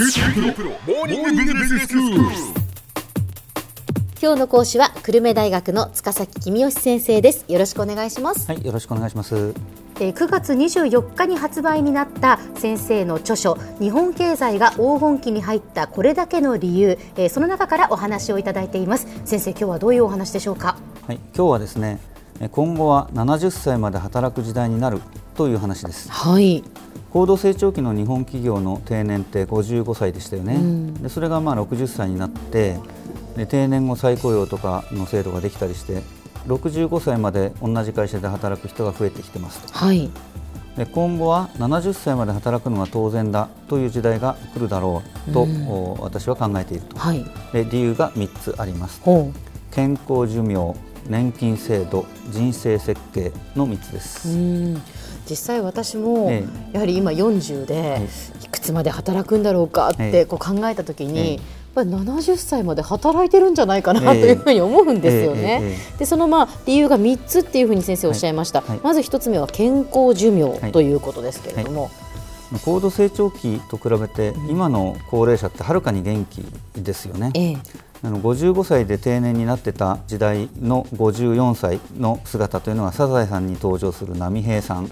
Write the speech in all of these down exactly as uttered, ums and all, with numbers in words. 今日の講師は久留米大学の塚崎公義先生です。よろしくお願いします。はい、よろしくお願いします。くがつにじゅうよっかに発売になった先生の著書、日本経済が黄金期に入ったこれだけの理由、その中からお話をいただいています。先生、今日はどういうお話でしょうか。はい、今日はですね、今後はななじゅっさいまで働く時代になるという話です。はい、高度成長期の日本企業の定年ってごじゅうごさいでしたよね。うん、でそれがまあろくじゅっさいになって、で定年後再雇用とかの制度ができたりして、ろくじゅうごさいまで同じ会社で働く人が増えてきてますと。はい、で今後はななじゅっさいまで働くのが当然だという時代が来るだろうと、うん、私は考えていると。はい、で理由がみっつあります。健康寿命、年金制度、人生設計のみっつです。うん、実際私もやはり今よんじゅうでいくつまで働くんだろうかってこう考えたときに、ななじゅっさいまで働いてるんじゃないかなというふうに思うんですよね。でそのまあ理由がみっつっていうふうに先生おっしゃいました。はいはい、まずひとつめは健康寿命ということですけれども、はいはい、高度成長期と比べて今の高齢者ってはるかに元気ですよね。ええ、あのごじゅうごさいで定年になってた時代のごじゅうよんさいの姿というのは、サザエさんに登場する波平さん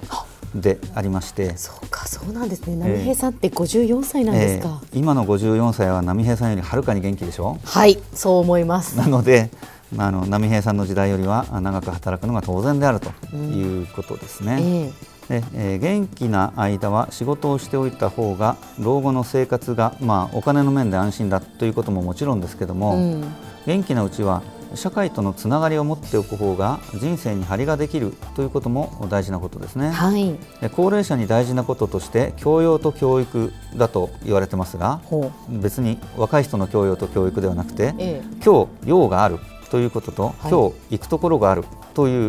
でありまして。そうか、そうなんですね。波平さんってごじゅうよんさいなんですか。えーえー、今のごじゅうよんさいは波平さんよりはるかに元気でしょ。はい、そう思います。なので、まあ、あの波平さんの時代よりは長く働くのが当然であるということですね。うん、えーでえー、元気な間は仕事をしておいた方が老後の生活が、まあ、お金の面で安心だということももちろんですけども、うん、元気なうちは社会とのつながりを持っておく方が人生に張りができるということも大事なことですね。はい、で高齢者に大事なこととして教養と教育だと言われてますが、別に若い人の教養と教育ではなくて、ええ、今日用があるということと、はい、今日行くところがあるという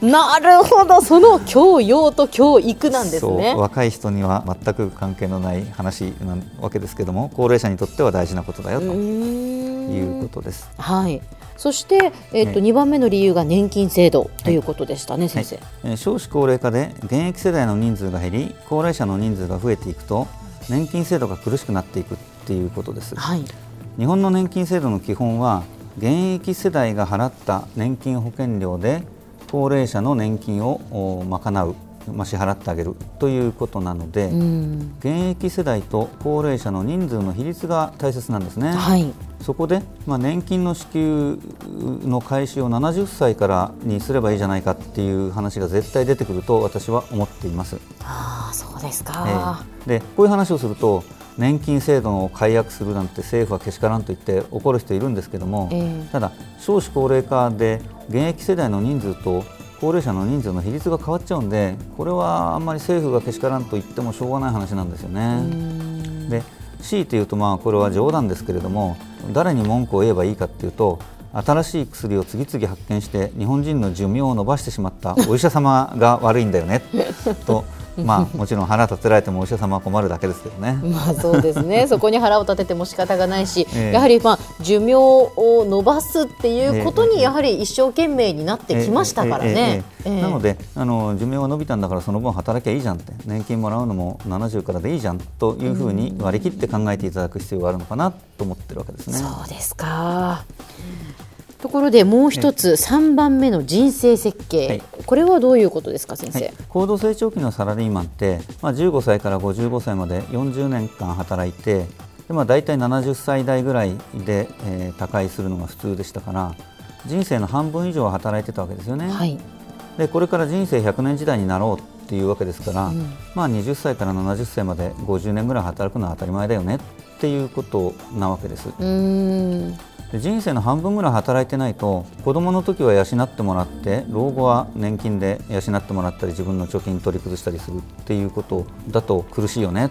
なるほど、その教養と教育なんですね。そう、若い人には全く関係のない話なわけですけども、高齢者にとっては大事なことだよということです。はい、そして、えーとね、にばんめの理由が年金制度ということでしたね。はい、先生、はい、少子高齢化で現役世代の人数が減り、高齢者の人数が増えていくと年金制度が苦しくなっていくっていうことです。はい、日本の年金制度の基本は、現役世代が払った年金保険料で高齢者の年金を賄う、まあ、支払ってあげるということなので、うん、現役世代と高齢者の人数の比率が大切なんですね。はい、そこで、まあ、年金の支給の開始をななじゅっさいからにすればいいじゃないかっていう話が絶対出てくると私は思っています。ああ、そうですか。えー、でこういう話をすると、年金制度を改悪するなんて政府はけしからんと言って怒る人いるんですけども、えー、ただ少子高齢化で現役世代の人数と高齢者の人数の比率が変わっちゃうんで、これはあんまり政府がけしからんと言ってもしょうがない話なんですよね。で、強いて言うと、まあこれは冗談ですけれども、誰に文句を言えばいいかっていうと、新しい薬を次々発見して日本人の寿命を延ばしてしまったお医者様が悪いんだよねとまあ、もちろん腹立てられてもお医者様は困るだけですけどねまあそうですね、そこに腹を立てても仕方がないし、えー、やはりまあ寿命を延ばすっていうことにやはり一生懸命になってきましたからね。なので、あの寿命は延びたんだからその分働きゃいいじゃんって、年金もらうのもななじゅうからでいいじゃんというふうに割り切って考えていただく必要があるのかなと思ってるわけですね。そうですか。ところでもう一つ、さんばんめの人生設計、はい、これはどういうことですか、先生。はい、高度成長期のサラリーマンって、まあ、じゅうごさいからごじゅうごさいまでよんじゅうねんかん働いて、で、まあ、大体ななじゅっさい代ぐらいで、えー、他界するのが普通でしたから、人生の半分以上は働いてたわけですよね。はい、でこれから人生ひゃくねん時代になろうっていうわけですから、うん、まあ、にじゅっさいからななじゅっさいまでごじゅうねんぐらい働くのは当たり前だよねっていうことなわけです。うーん、人生の半分ぐらい働いてないと、子どもの時は養ってもらって、老後は年金で養ってもらったり、自分の貯金取り崩したりするっていうことだと苦しいよね。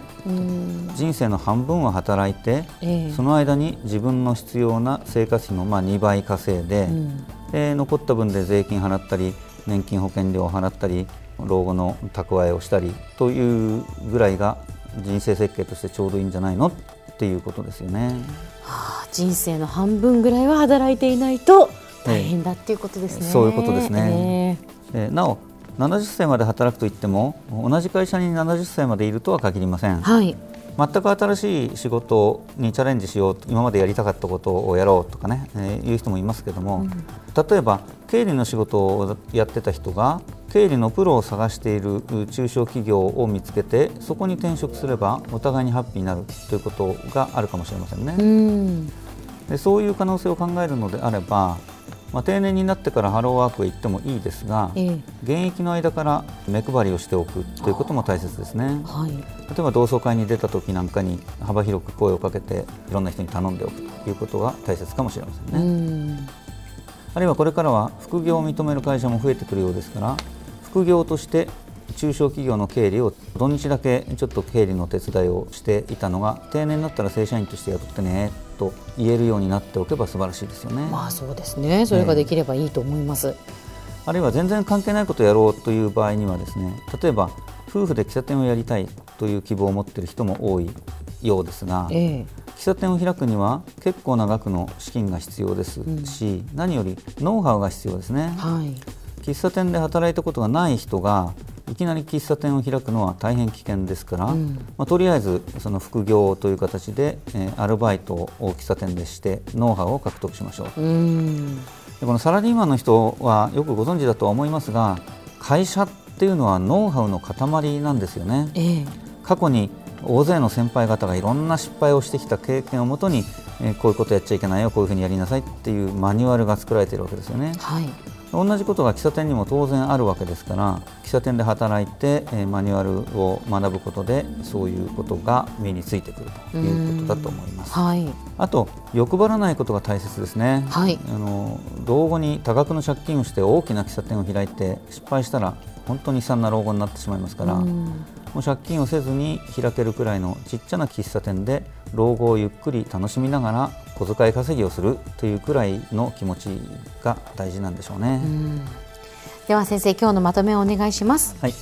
人生の半分は働いて、えー、その間に自分の必要な生活費のまあにばい稼いで、うん、で残った分で税金払ったり、年金保険料を払ったり、老後の蓄えをしたりというぐらいが人生設計としてちょうどいいんじゃないのっていうことですよね。はあ、人生の半分ぐらいは働いていないと大変だっていうことですね。はい、そういうことですね。えー、なおななじゅっさいまで働くといっても、同じ会社にななじゅっさいまでいるとは限りません。はい、全く新しい仕事にチャレンジしよう、今までやりたかったことをやろうとかね、えー、いう人もいますけども、うん、例えば経理の仕事をやってた人が経理のプロを探している中小企業を見つけて、そこに転職すればお互いにハッピーになるということがあるかもしれませんね。うん、でそういう可能性を考えるのであれば、まあ、定年になってからハローワークへ行ってもいいですが、ええ、現役の間から目配りをしておくということも大切ですね、はい、例えば同窓会に出た時なんかに幅広く声をかけていろんな人に頼んでおくということが大切かもしれませんね。うん、あるいはこれからは副業を認める会社も増えてくるようですから、副業として中小企業の経理を土日だけちょっと経理の手伝いをしていたのが、定年になったら正社員としてやってねと言えるようになっておけば素晴らしいですよね。まあそうですね、それができればいいと思います。えー、あるいは全然関係ないことをやろうという場合にはですね、例えば夫婦で喫茶店をやりたいという希望を持っている人も多いようですが、えー、喫茶店を開くには結構な額の資金が必要ですし、うん、何よりノウハウが必要ですね。はい、喫茶店で働いたことがない人がいきなり喫茶店を開くのは大変危険ですから、うん、まあ、とりあえずその副業という形で、えー、アルバイトを喫茶店でしてノウハウを獲得しましょう。うん、でこのサラリーマンの人はよくご存知だとは思いますが、会社っていうのはノウハウの塊なんですよね。えー、過去に大勢の先輩方がいろんな失敗をしてきた経験をもとに、えー、こういうことやっちゃいけないよ、こういうふうにやりなさいっていうマニュアルが作られているわけですよね。はい、同じことが喫茶店にも当然あるわけですから、喫茶店で働いて、えー、マニュアルを学ぶことでそういうことが身についてくるということだと思います。はい、あと欲張らないことが大切ですね。はい、あの老後に多額の借金をして大きな喫茶店を開いて失敗したら本当に悲惨な老後になってしまいますから、もう借金をせずに開けるくらいのちっちゃな喫茶店で老後をゆっくり楽しみながら小遣い稼ぎをするというくらいの気持ちが大事なんでしょうね。うん、では先生、今日のまとめをお願いします。はい、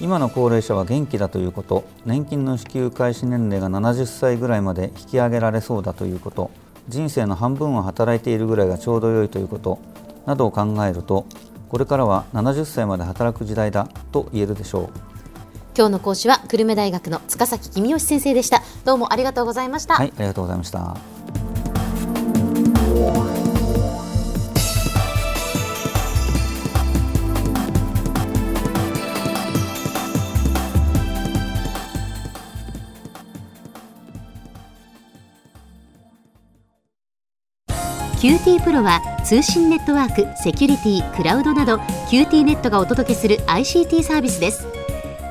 今の高齢者は元気だということ、年金の支給開始年齢がななじゅっさいぐらいまで引き上げられそうだということ、人生の半分は働いているぐらいがちょうど良いということなどを考えると、これからはななじゅっさいまで働く時代だと言えるでしょう。今日の講師は久留米大学の塚崎公義先生でした。どうもありがとうございました。はい、ありがとうございました。キューティー プロは通信ネットワーク、セキュリティ、クラウドなど キューティー ネットがお届けする アイシーティー サービスです。